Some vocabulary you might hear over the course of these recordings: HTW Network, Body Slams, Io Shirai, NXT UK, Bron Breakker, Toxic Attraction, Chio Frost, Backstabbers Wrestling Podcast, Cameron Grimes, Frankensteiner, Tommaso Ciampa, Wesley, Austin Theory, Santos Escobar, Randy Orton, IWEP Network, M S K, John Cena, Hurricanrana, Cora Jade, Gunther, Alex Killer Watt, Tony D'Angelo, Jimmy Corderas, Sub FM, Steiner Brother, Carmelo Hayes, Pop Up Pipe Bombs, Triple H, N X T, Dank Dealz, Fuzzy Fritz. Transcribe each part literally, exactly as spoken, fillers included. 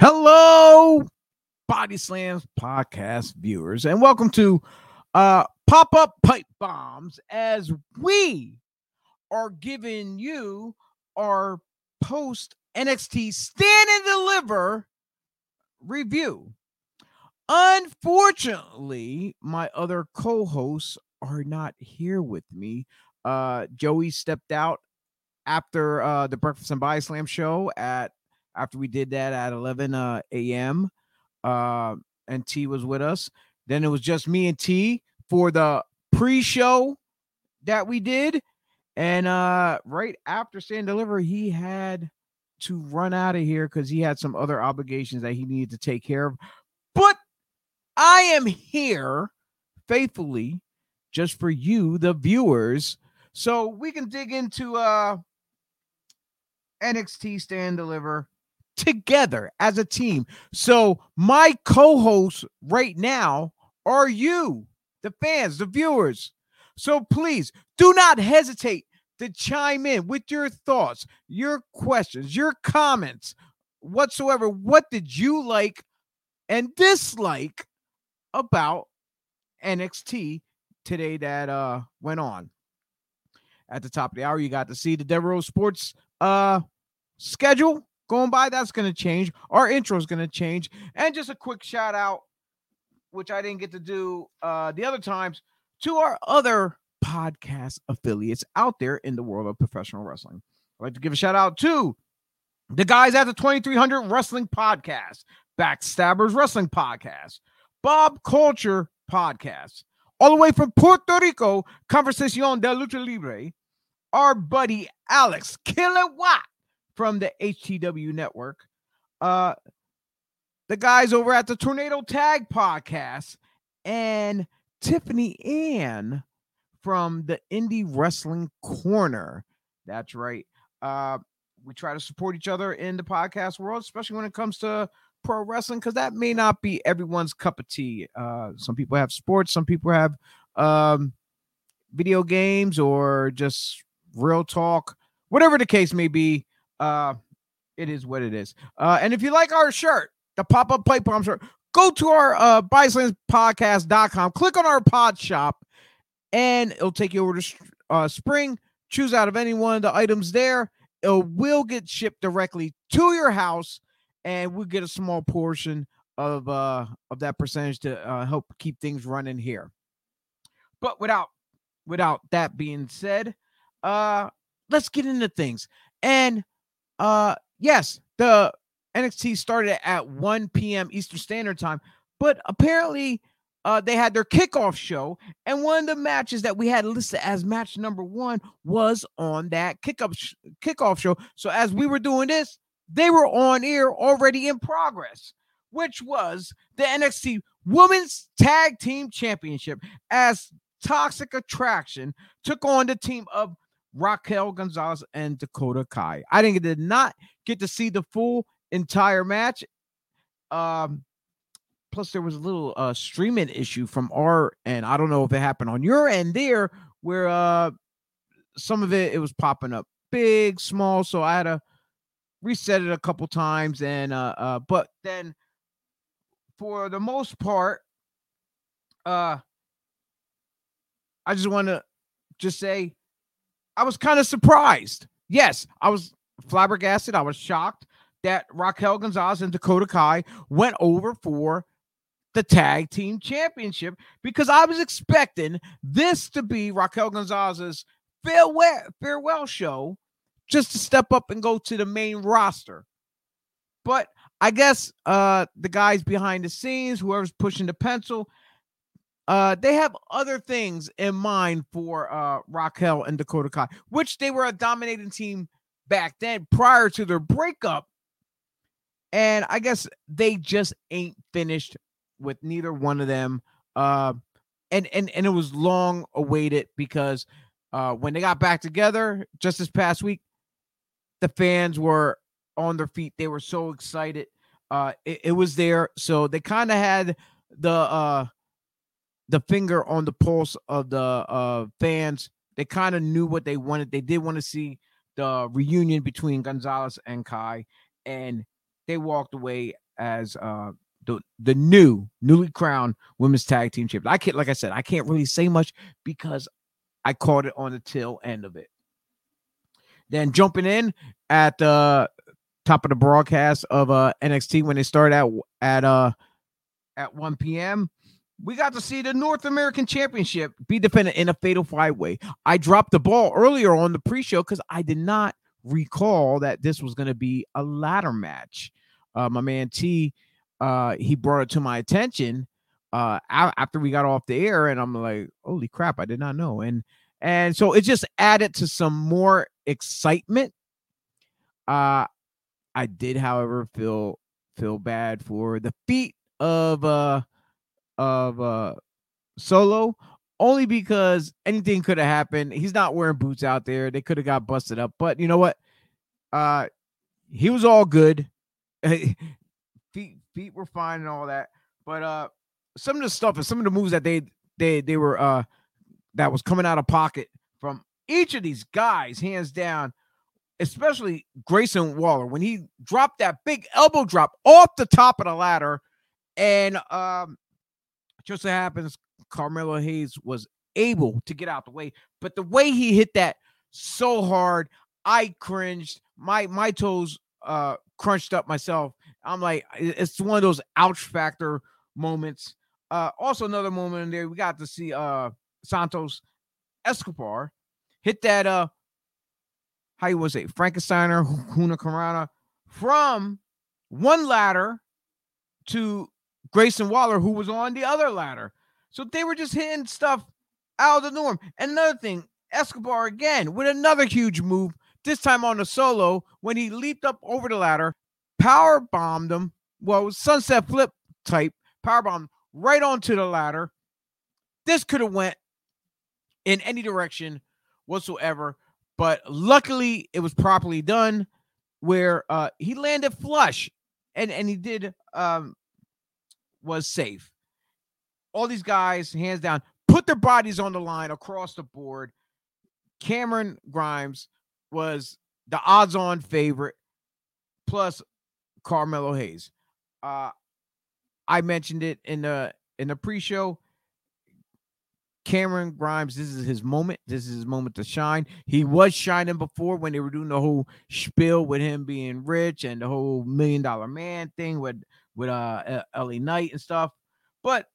Hello, Body Slams podcast viewers, and welcome to uh, Pop Up Pipe Bombs, as we are giving you our post-N X T Stand and Deliver review. Unfortunately, my other co-hosts are not here with me. Uh, Joey stepped out after uh, the Breakfast and Body Slam show at After we did that at eleven a.m. Uh, and T was with us. Then it was just me and T for the pre-show that we did. And uh, right after Stand and Deliver, he had to run out of here because he had some other obligations that he needed to take care of. But I am here faithfully just for you, the viewers, so we can dig into uh, N X T Stand and Deliver together as a team. So my co-hosts right now are you, the fans, the viewers. So please do not hesitate to chime in with your thoughts, your questions, your comments, whatsoever. What did you like and dislike about N X T today that uh went on? At the top of the hour, you got to see the DevRose Sports uh schedule going by. That's going to change. Our intro is going to change. And just a quick shout out, which I didn't get to do uh, the other times, to our other podcast affiliates out there in the world of professional wrestling. I'd like to give a shout out to the guys at the twenty-three hundred Wrestling Podcast, Backstabbers Wrestling Podcast, Bob Culture Podcast, all the way from Puerto Rico, Conversación de Lucha Libre, our buddy Alex Killer Watt from the H T W Network, uh, the guys over at the Tornado Tag Podcast, and Tiffany Ann from the Indie Wrestling Corner. That's right. Uh, we try to support each other in the podcast world, especially when it comes to pro wrestling, because that may not be everyone's cup of tea. Uh, some people have sports, some people have um, video games, or just real talk. Whatever the case may be, Uh, it is what it is. Uh, and if you like our shirt, the Pop-Up Pipe Bomb shirt, go to our uh, body slams podcast dot com, click on our pod shop, and it'll take you over to uh, Spring. Choose out of any one of the items there. It will get shipped directly to your house, and we'll get a small portion of, uh, of that percentage to uh, help keep things running here. But without, without that being said, uh, let's get into things. And Uh, yes, the N X T started at one p.m. Eastern Standard Time, but apparently uh, they had their kickoff show, and one of the matches that we had listed as match number one was on that kickoff sh- kickoff show. So as we were doing this, they were on air already in progress, which was the N X T Women's Tag Team Championship, as Toxic Attraction took on the team of Raquel Gonzalez and Dakota Kai. I didn't did not get to see the full entire match. Um, plus, there was a little uh, streaming issue from our end. I don't know if it happened on your end there, where uh, some of it, it was popping up big, small. So I had to reset it a couple times. And uh, uh, but then, for the most part, uh, I just want to just say, I was kind of surprised. Yes, I was flabbergasted. I was shocked that Raquel Gonzalez and Dakota Kai went over for the tag team championship, because I was expecting this to be Raquel Gonzalez's farewell, farewell show, just to step up and go to the main roster. But I guess uh, the guys behind the scenes, whoever's pushing the pencil, Uh, they have other things in mind for uh, Raquel and Dakota Kai, which they were a dominating team back then prior to their breakup. And I guess they just ain't finished with neither one of them. Uh, and, and, and it was long awaited, because uh, when they got back together just this past week, the fans were on their feet. They were so excited. Uh, it, it was there. So they kind of had the... Uh, the finger on the pulse of the uh, fans. They kind of knew what they wanted. They did want to see the reunion between Gonzalez and Kai, and they walked away as uh, the, the new, newly crowned women's tag team champion. I can't, like I said, I can't really say much because I caught it on the tail end of it. Then jumping in at the top of the broadcast of uh, N X T when they started at at uh, at one p.m., we got to see the North American Championship be defended in a fatal five-way. I dropped the ball earlier on the pre-show because I did not recall that this was going to be a ladder match. Uh, my man T, uh, he brought it to my attention uh, after we got off the air, and I'm like, holy crap, I did not know. And and so it just added to some more excitement. Uh, I did, however, feel feel bad for the feet of... Uh, of uh Solo, only because anything could have happened. He's not wearing boots out there. They could have got busted up, but you know what? Uh he was all good. feet feet were fine and all that. But uh some of the stuff and some of the moves that they they they were uh that was coming out of pocket from each of these guys, hands down, especially Grayson Waller, when he dropped that big elbow drop off the top of the ladder. And um just so happens Carmelo Hayes was able to get out the way, but the way he hit that so hard, I cringed. My my toes uh, crunched up myself. I'm like, it's one of those ouch factor moments. Uh, also, another moment in there, we got to see uh, Santos Escobar hit that uh, how you want to say Frankensteiner Hurricanrana from one ladder to Grayson Waller, who was on the other ladder. So they were just hitting stuff out of the norm. And another thing, Escobar again with another huge move, this time on the Solo, when he leaped up over the ladder, power bombed him. Well, it was sunset flip type power bomb right onto the ladder. This could have went in any direction whatsoever, but luckily it was properly done where uh, he landed flush and, and he did um, was safe. All these guys, hands down, put their bodies on the line across the board. Cameron Grimes was the odds-on favorite, plus Carmelo Hayes. Uh, I mentioned it in the in the pre-show. Cameron Grimes, this is his moment. This is his moment to shine. He was shining before when they were doing the whole spiel with him being rich and the whole Million Dollar Man thing with with uh, L A Knight and stuff. But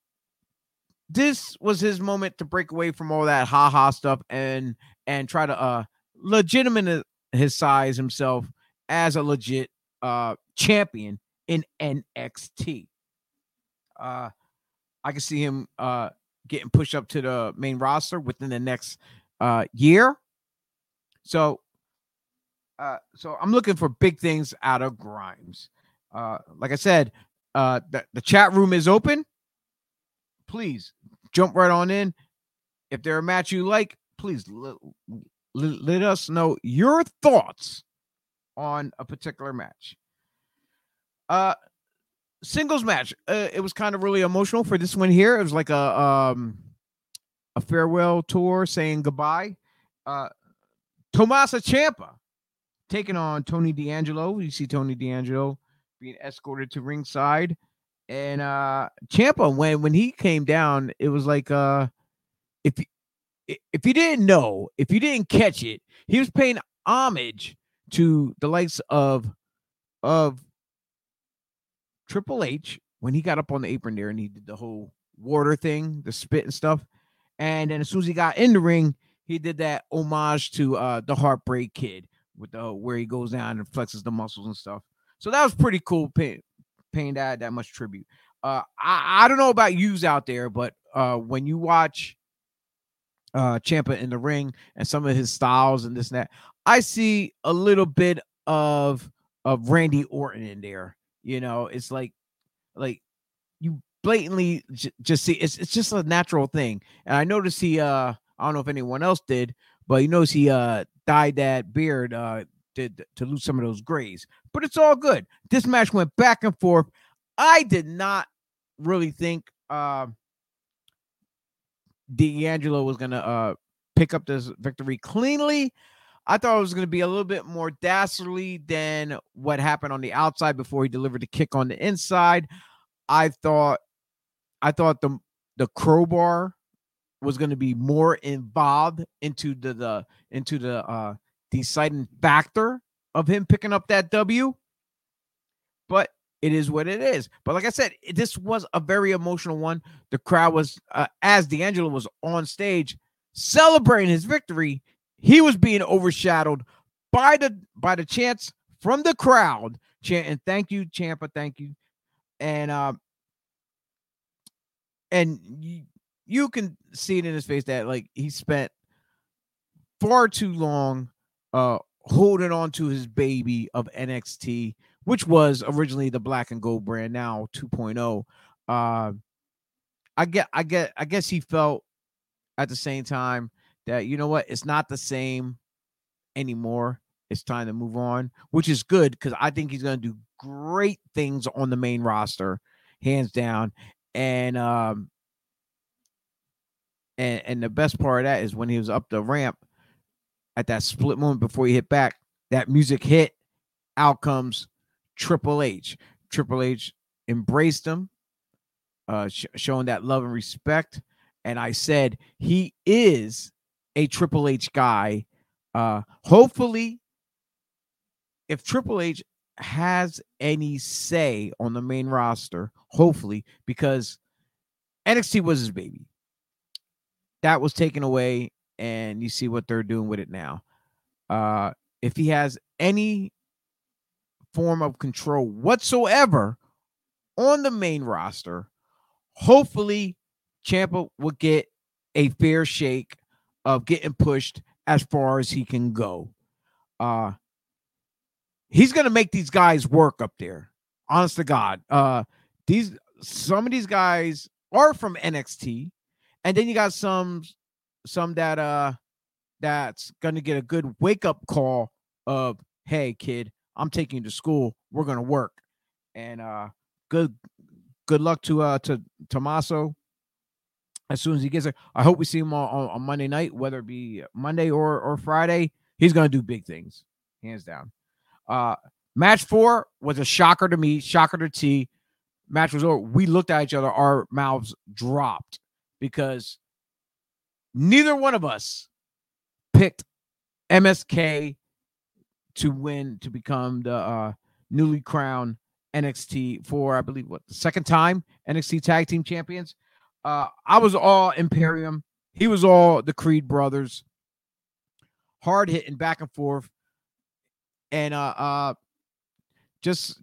this was his moment to break away from all that ha-ha stuff and and try to uh, legitimate his size himself as a legit uh, champion in N X T. Uh, I can see him uh, getting pushed up to the main roster within the next uh, year. So, uh, so I'm looking for big things out of Grimes. Uh, like I said, Uh, the, the chat room is open. Please jump right on in. If there are a match you like, please l- l- let us know your thoughts on a particular match. Uh, singles match. Uh, it was kind of really emotional for this one here. It was like a um, a farewell tour, saying goodbye. Uh, Tommaso Ciampa taking on Tony D'Angelo. You see Tony D'Angelo being escorted to ringside, and uh Ciampa, when when he came down, it was like uh if if you didn't know, if you didn't catch it, he was paying homage to the likes of of Triple H when he got up on the apron there and he did the whole water thing, the spit and stuff, and then as soon as he got in the ring, he did that homage to uh the Heartbreak Kid with the where he goes down and flexes the muscles and stuff. So that was pretty cool, paying paying that that much tribute. Uh, I I don't know about yous out there, but uh, when you watch uh, Ciampa in the ring and some of his styles and this and that, I see a little bit of of Randy Orton in there. You know, it's like like you blatantly j- just see it's it's just a natural thing. And I noticed he uh I don't know if anyone else did, but you notice he uh dyed that beard uh. To, to lose some of those grays, but it's all good. This match went back and forth. I did not really think uh, D'Angelo was going to uh, pick up this victory cleanly. I thought it was going to be a little bit more dastardly than what happened on the outside before he delivered the kick on the inside. I thought I thought the the crowbar was going to be more involved into the, the into the uh, deciding factor of him picking up that W. But it is what it is. But like I said, this was a very emotional one. The crowd was, uh, as D'Angelo was on stage celebrating his victory, he was being overshadowed by the by the chants from the crowd chanting, "Thank you, Ciampa, thank you," and uh, and you, you can see it in his face that like he spent far too long uh, holding on to his baby of N X T, which was originally the Black and Gold brand, now two point oh. Uh, I get, I get, I guess he felt at the same time that, you know what, it's not the same anymore. It's time to move on, which is good because I think he's going to do great things on the main roster, hands down. And um, and and the best part of that is when he was up the ramp at that split moment before he hit back, that music hit, out comes Triple H. Triple H embraced him, uh, sh- showing that love and respect. And I said he is a Triple H guy. Uh, hopefully, if Triple H has any say on the main roster, hopefully, because N X T was his baby. That was taken away, and you see what they're doing with it now. Uh, if he has any form of control whatsoever on the main roster, hopefully Ciampa will get a fair shake of getting pushed as far as he can go. Uh, he's going to make these guys work up there. Honest to God. Uh, these some of these guys are from N X T, and then you got some some that uh that's going to get a good wake-up call of, hey, kid, I'm taking you to school. We're going to work. And uh, good good luck to uh to Tommaso as soon as he gets there. I hope we see him on, on, on Monday night, whether it be Monday or, or Friday. He's going to do big things, hands down. Uh, match four was a shocker to me, shocker to T. Match was over. We looked at each other. Our mouths dropped because neither one of us picked M S K to win, to become the uh, newly crowned N X T for, I believe, what, the second time N X T Tag Team Champions. Uh, I was all Imperium. He was all the Creed Brothers. Hard hitting back and forth. And uh, uh, just,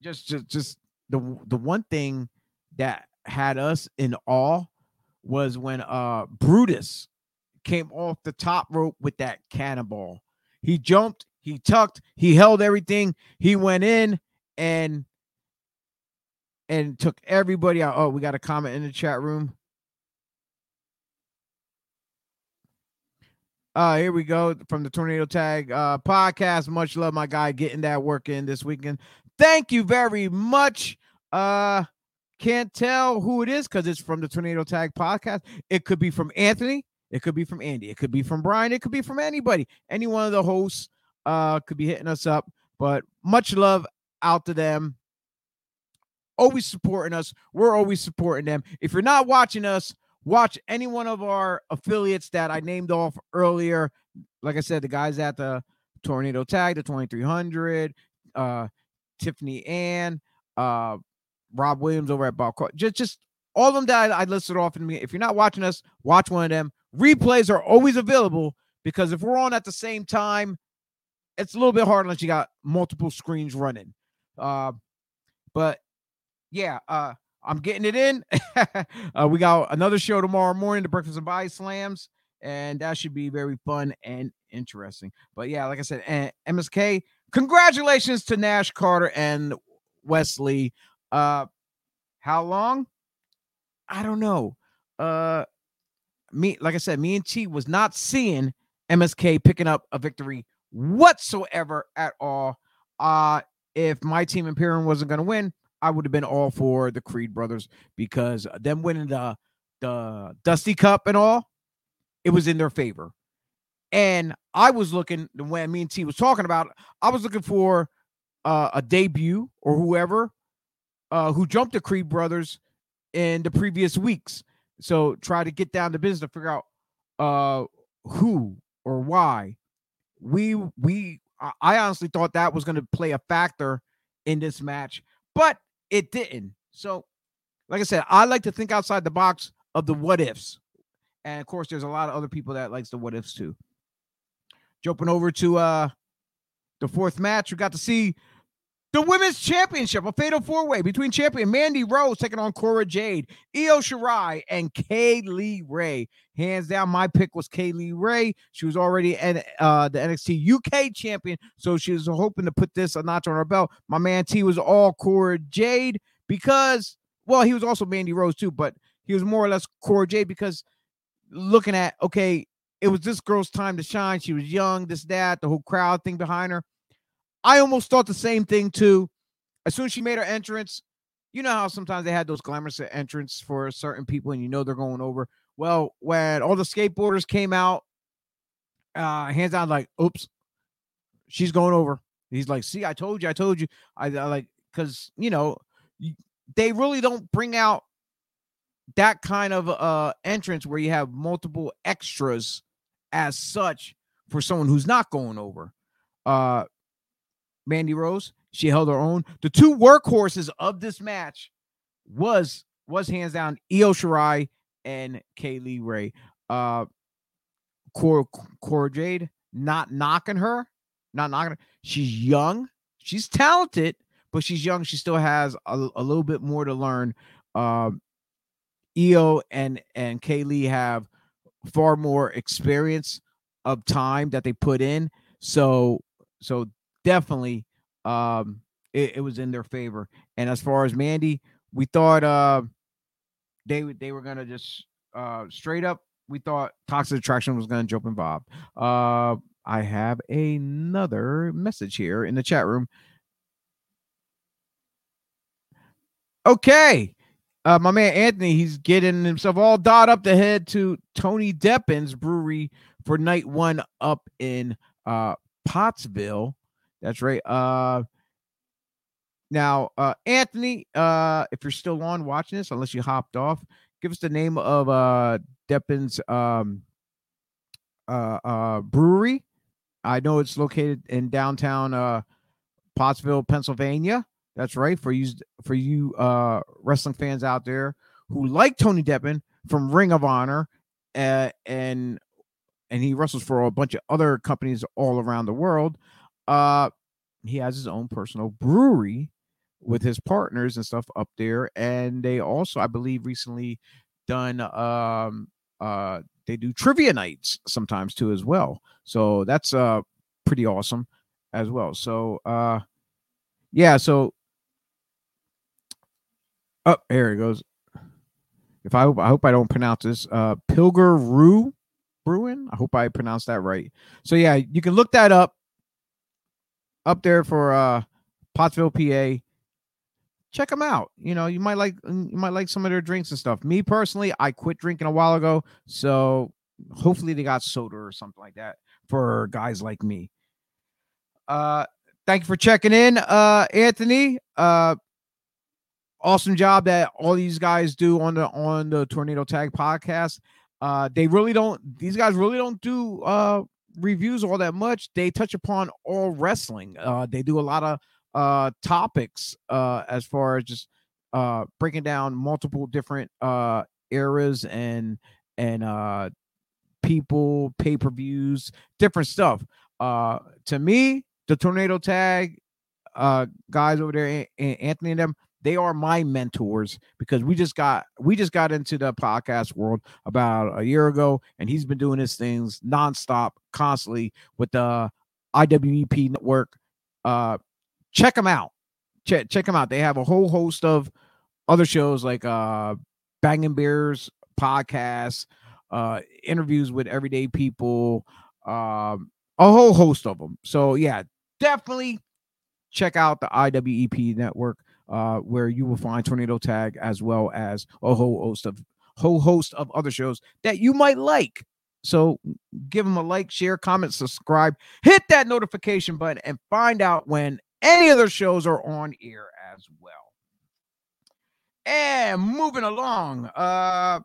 just, just, just the the one thing that had us in awe was when uh, Brutus came off the top rope with that cannonball. He jumped, he tucked, he held everything. He went in and and took everybody out. Oh, we got a comment in the chat room. Uh, here we go from the Tornado Tag uh, Podcast. Much love, my guy, getting that work in this weekend. Thank you very much. Uh, can't tell who it is because it's from the Tornado Tag Podcast. It could be from Anthony. It could be from Andy. It could be from Brian. It could be from anybody. Any one of the hosts uh, could be hitting us up. But much love out to them. Always supporting us. We're always supporting them. If you're not watching us, watch any one of our affiliates that I named off earlier. Like I said, the guys at the Tornado Tag, the twenty-three hundred, uh, Tiffany Ann, uh, Rob Williams over at Balco. Just, just all of them that I, I listed off in the beginning. If you're not watching us, watch one of them. Replays are always available because if we're on at the same time, it's a little bit hard unless you got multiple screens running. Uh, but Yeah, uh, I'm getting it in. uh, we got another show tomorrow morning, the Breakfast and Body Slams, and that should be very fun and interesting. But yeah, like I said, and M S K, congratulations to Nash Carter and Wesley. Uh, how long? I don't know. Uh, me, like I said, me and T was not seeing M S K picking up a victory whatsoever at all. Uh, if my team Imperium wasn't going to win, I would have been all for the Creed Brothers because them winning the the Dusty Cup and all, it was in their favor. And I was looking, when me and T was talking about, I was looking for uh, a debut or whoever uh, who jumped the Creed Brothers in the previous weeks. So try to get down to business to figure out uh, who or why. We, we, I honestly thought that was going to play a factor in this match, but it didn't. So, like I said, I like to think outside the box of the what ifs. And of course, there's a lot of other people that likes the what ifs too. Jumping over to uh, the fourth match, we got to see the women's championship, a fatal four-way between champion Mandy Rose taking on Cora Jade, Io Shirai, and Kaylee Ray. Hands down, my pick was Kaylee Ray. She was already an, uh, the N X T U K champion, so she was hoping to put this a notch on her belt. My man T was all Cora Jade because, well, he was also Mandy Rose too, but he was more or less Cora Jade because looking at, okay, it was this girl's time to shine. She was young, this, that, the whole crowd thing behind her. I almost thought the same thing, too. As soon as she made her entrance, you know how sometimes they had those glamorous entrance for certain people, and you know they're going over. Well, when all the skateboarders came out, uh, hands down, like, oops, she's going over. He's like, see, I told you, I told you. I, I like, because, you know, they really don't bring out that kind of uh, entrance where you have multiple extras as such for someone who's not going over. Uh, Mandy Rose, she held her own. The two workhorses of this match was was hands down Io Shirai and Kaylee Ray. Uh, Cora, Cora Jade, not knocking her, not knocking her. She's young, she's talented, but she's young. She still has a, a little bit more to learn. Um, Io and and Kaylee have far more experience of time that they put in, so so. Definitely, um, it, it was in their favor. And as far as Mandy, we thought uh, they they were gonna just uh, straight up. We thought Toxic Attraction was gonna jump involved. Uh, I have another message here in the chat room. Okay, uh, my man Anthony, he's getting himself all dolled up to head to Tony Deppin's brewery for night one up in uh, Pottsville. That's right. Uh, now, uh, Anthony, uh, if you're still on watching this, unless you hopped off, give us the name of uh, Deppin's um, uh, uh, brewery. I know it's located in downtown uh, Pottsville, Pennsylvania. That's right. For you, for you uh, wrestling fans out there who like Tony Deppin from Ring of Honor, uh, and and he wrestles for a bunch of other companies all around the world. Uh, he has his own personal brewery with his partners and stuff up there. And they also, I believe, recently done, um, uh, they do trivia nights sometimes too, as well. So that's, uh, pretty awesome as well. So, uh, yeah, so, oh, here it goes. If I hope, I hope I don't pronounce this, uh, Pilger Rue Brewing. I hope I pronounced that right. So yeah, you can look that up. Up there for uh, Pottsville, P A. Check them out. You know, you might like you might like some of their drinks and stuff. Me personally, I quit drinking a while ago, so hopefully they got soda or something like that for guys like me. Uh, thank you for checking in, uh, Anthony. Uh, awesome job that all these guys do on the on the Tornado Tag Podcast. Uh, they really don't. These guys really don't do. Uh, reviews all that much. They touch upon all wrestling. Uh they do a lot of uh topics uh as far as just uh breaking down multiple different uh eras and and uh people, pay-per-views, different stuff. Uh to me, the Tornado Tag uh guys over there, Anthony and them, they are my mentors because we just got we just got into the podcast world about a year ago, and he's been doing his things nonstop, constantly with the I W E P Network. Uh, check them out. Check check them out. They have a whole host of other shows like uh, Bangin' Bears podcasts, uh, interviews with everyday people, um, a whole host of them. So yeah, definitely check out the I W E P Network. Uh, where you will find Tornado Tag as well as a whole host of whole host of other shows that you might like. So give them a like, share, comment, subscribe, hit that notification button, and find out when any other shows are on air as well. And moving along. Uh,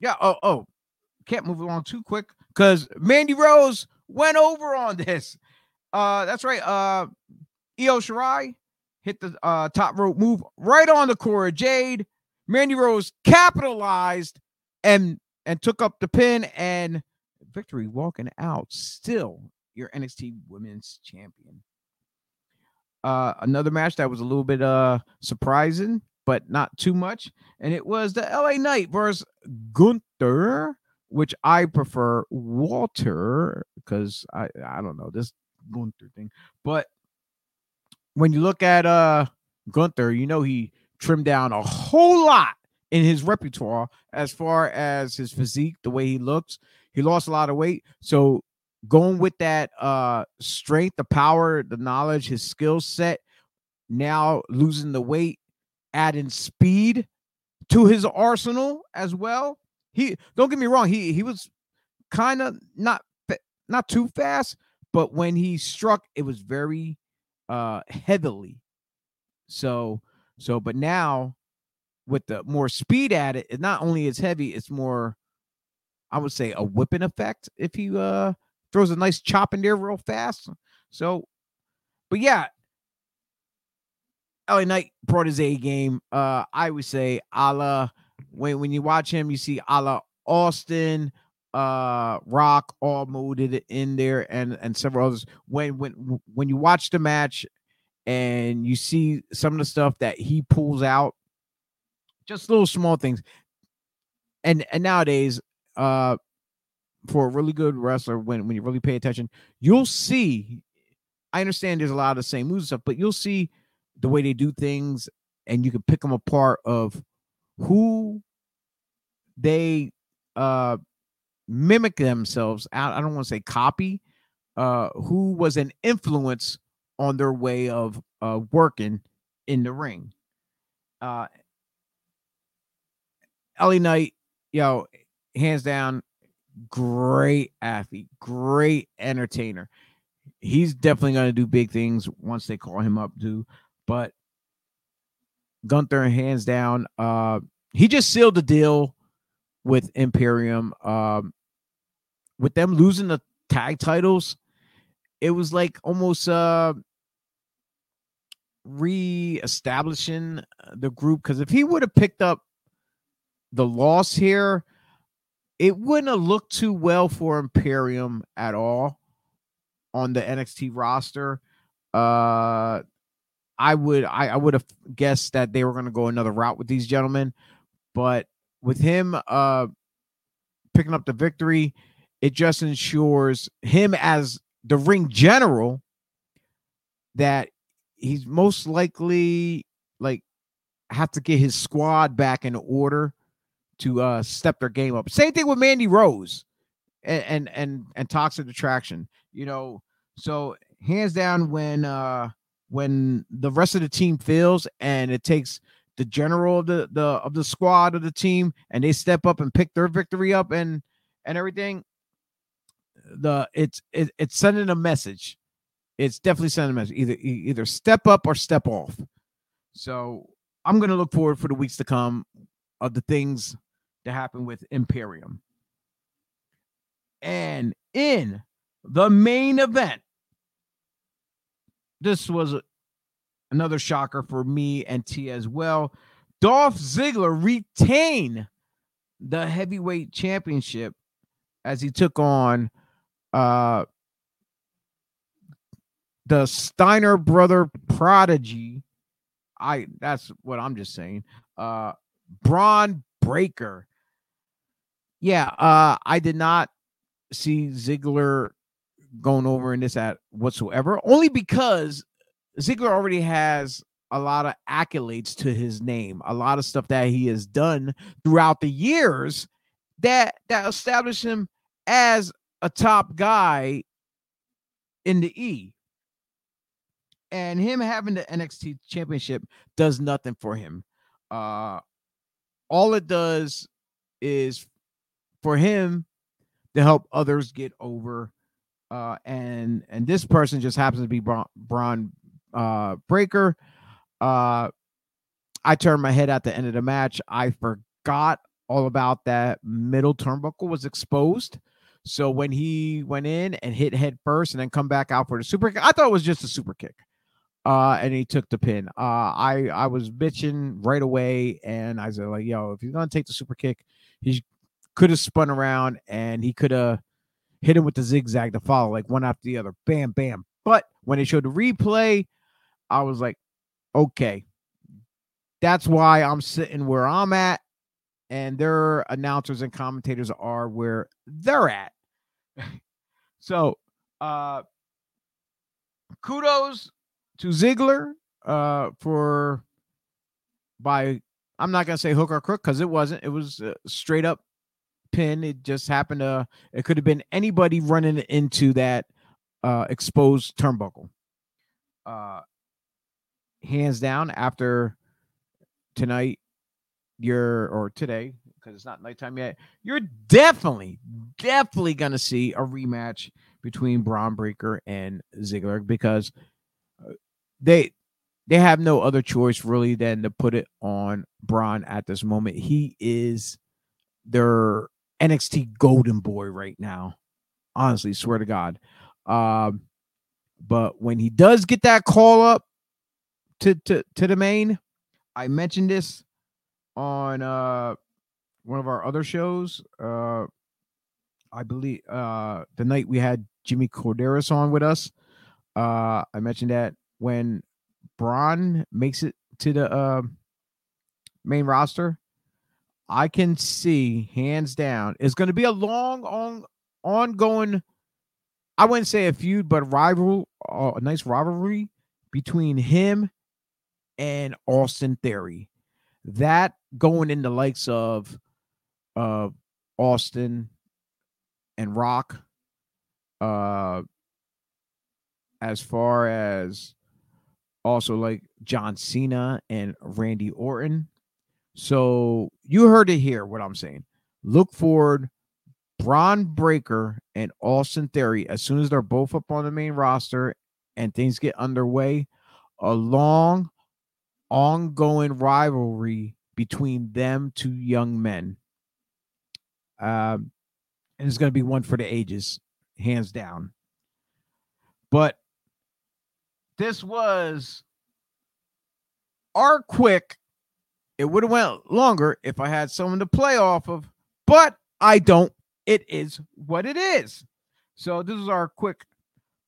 yeah, oh, oh. Can't move along too quick because Mandy Rose went over on this. Uh, that's right. Uh, Io Shirai hit the uh, top rope move right on the Cora Jade. Mandy Rose capitalized and and took up the pin and victory, walking out still your N X T Women's Champion. Uh, another match that was a little bit uh surprising, but not too much, and it was the L A Knight versus Gunther, which I prefer Walter because I, I don't know this Gunther thing. But when you look at uh Gunther, you know he trimmed down a whole lot in his repertoire as far as his physique, the way he looks. He lost a lot of weight. So going with that uh strength, the power, the knowledge, his skill set, now losing the weight, adding speed to his arsenal as well. He, don't get me wrong, he he was kind of not not too fast, but when he struck, it was very uh, heavily. So so, but now with the more speed at it, it not only is heavy, it's more, I would say, a whipping effect if he uh, throws a nice chop in there real fast. So, but yeah, L A Knight brought his A game. Uh, I would say a la. When when you watch him, you see a la Austin, uh, Rock, all molded in there, and, and several others. When when when you watch the match, and you see some of the stuff that he pulls out, just little small things. And and nowadays, uh, for a really good wrestler, when when you really pay attention, you'll see. I understand there's a lot of the same moves and stuff, but you'll see the way they do things, and you can pick them apart of who they uh, mimic themselves out. I don't want to say copy. Uh, who was an influence on their way of uh, working in the ring? Uh, L A Knight, you know, hands down, great athlete, great entertainer. He's definitely going to do big things once they call him up to, but Gunther, hands down, uh, he just sealed the deal with Imperium. Um, with them losing the tag titles, it was like almost uh, re-establishing the group. Because if he would have picked up the loss here, it wouldn't have looked too well for Imperium at all on the N X T roster. Uh, I would I, I would have guessed that they were going to go another route with these gentlemen. But with him uh, picking up the victory, it just ensures him as the ring general that he's most likely like have to get his squad back in order to uh, step their game up. Same thing with Mandy Rose and and and, and Toxic Attraction. You know, so hands down when uh, when the rest of the team fails and it takes the general of the, the of the squad of the team and they step up and pick their victory up and and everything, the it's it, it's sending a message. It's definitely sending a message. Either either step up or step off. So I'm gonna look forward for the weeks to come of the things that happen with Imperium. And in the main event, this was another shocker for me and T as well. Dolph Ziggler retained the heavyweight championship as he took on uh, the Steiner brother prodigy. I that's what I'm just saying. Uh, Bron Breakker. Yeah, uh, I did not see Ziggler going over in this at whatsoever, only because Ziggler already has a lot of accolades to his name, a lot of stuff that he has done throughout the years that that established him as a top guy in the E. And him having the N X T championship does nothing for him. Uh, all it does is for him to help others get over. Uh, and and this person just happens to be Bron, Bron uh, Breakker. Uh, I turned my head at the end of the match. I forgot all about that middle turnbuckle was exposed. So when he went in and hit head first and then come back out for the super kick, I thought it was just a super kick. Uh, and he took the pin. Uh, I, I was bitching right away. And I said, like, yo, if he's going to take the super kick, he could have spun around and he could have hit him with the zigzag to follow, like one after the other. Bam, bam. But when they showed the replay, I was like, okay, that's why I'm sitting where I'm at. And their announcers and commentators are where they're at. So, uh, kudos to Ziggler uh, for by, I'm not going to say hook or crook because it wasn't. It was a straight up pin. It just happened to, it could have been anybody running into that uh, exposed turnbuckle. Uh, hands down after tonight. You're or today because it's not nighttime yet. You're definitely, definitely gonna see a rematch between Bron Breakker and Ziggler because they they have no other choice really than to put it on Bron at this moment. He is their N X T golden boy right now. Honestly, swear to God. Um, but when he does get that call up to to to the main, I mentioned this on uh, one of our other shows, uh, I believe uh, the night we had Jimmy Corderas on with us, uh, I mentioned that when Bron makes it to the uh, main roster, I can see, hands down, it's going to be a long, on, ongoing, I wouldn't say a feud, but rival, uh, a nice rivalry between him and Austin Theory. That going in the likes of uh, Austin and Rock, uh, as far as also like John Cena and Randy Orton. So you heard it here, what I'm saying. Look forward, Bron Breakker and Austin Theory, as soon as they're both up on the main roster and things get underway, along ongoing rivalry between them two young men. Um, and it's going to be one for the ages, hands down. But this was our quick. It would have went longer if I had someone to play off of, but I don't. It is what it is. So this is our quick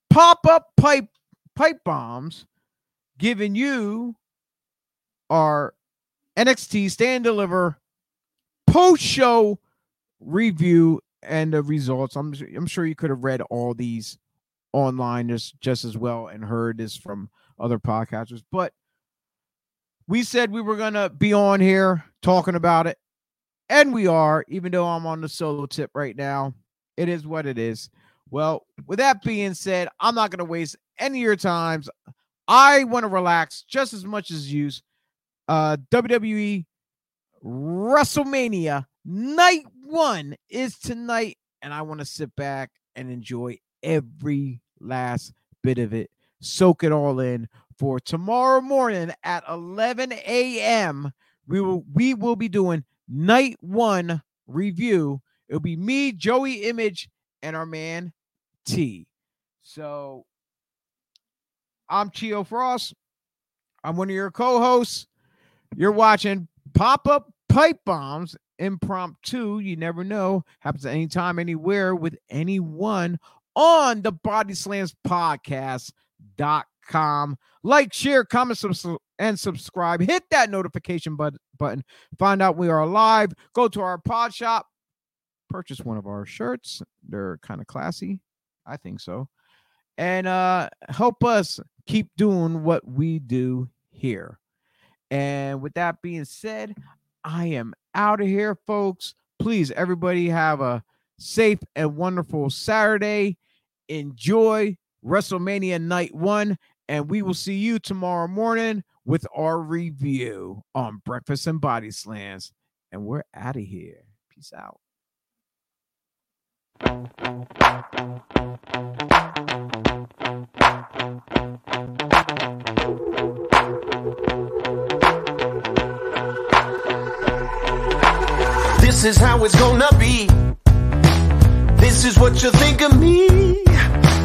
pop-up pipe pipe bombs giving you our N X T Stand and Deliver post-show review and the results. I'm, I'm sure you could have read all these online just, just as well and heard this from other podcasters. But we said we were going to be on here talking about it, and we are, even though I'm on the solo tip right now. It is what it is. Well, with that being said, I'm not going to waste any of your times. I want to relax just as much as you. Uh, W W E WrestleMania Night One is tonight, and I want to sit back and enjoy every last bit of it. Soak it all in for tomorrow morning at eleven a.m. We will we will be doing Night One review. It'll be me, Joey Image, and our man T. So I'm Chio Frost. I'm one of your co-hosts. You're watching Pop-Up Pipe Bombs Impromptu. You never know. Happens at any time, anywhere, with anyone on the Body Slams podcast dot com. Like, share, comment, sub- and subscribe. Hit that notification but- button. Find out we are live. Go to our pod shop. Purchase one of our shirts. They're kind of classy. I think so. And uh, help us keep doing what we do here. And with that being said, I am out of here, folks. Please, everybody have a safe and wonderful Saturday. Enjoy WrestleMania Night One. And we will see you tomorrow morning with our review on Breakfast and Body Slams. And we're out of here. Peace out. This is how it's gonna be. This is what you think of me.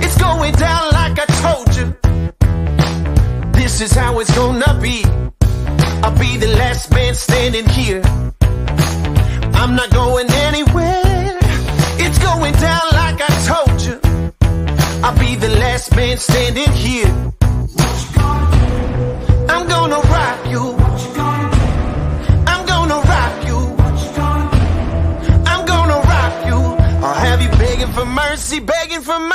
It's going down like I told you. This is how it's gonna be. I'll be the last man standing here. I'm not going anywhere. It's going down like I told you. I'll be the last man standing here. What you gonna do? I'm gonna rock you. What you gonna do? I'm gonna rock you. What you gonna do? I'm gonna rock you. I'll have you begging for mercy, begging for mercy.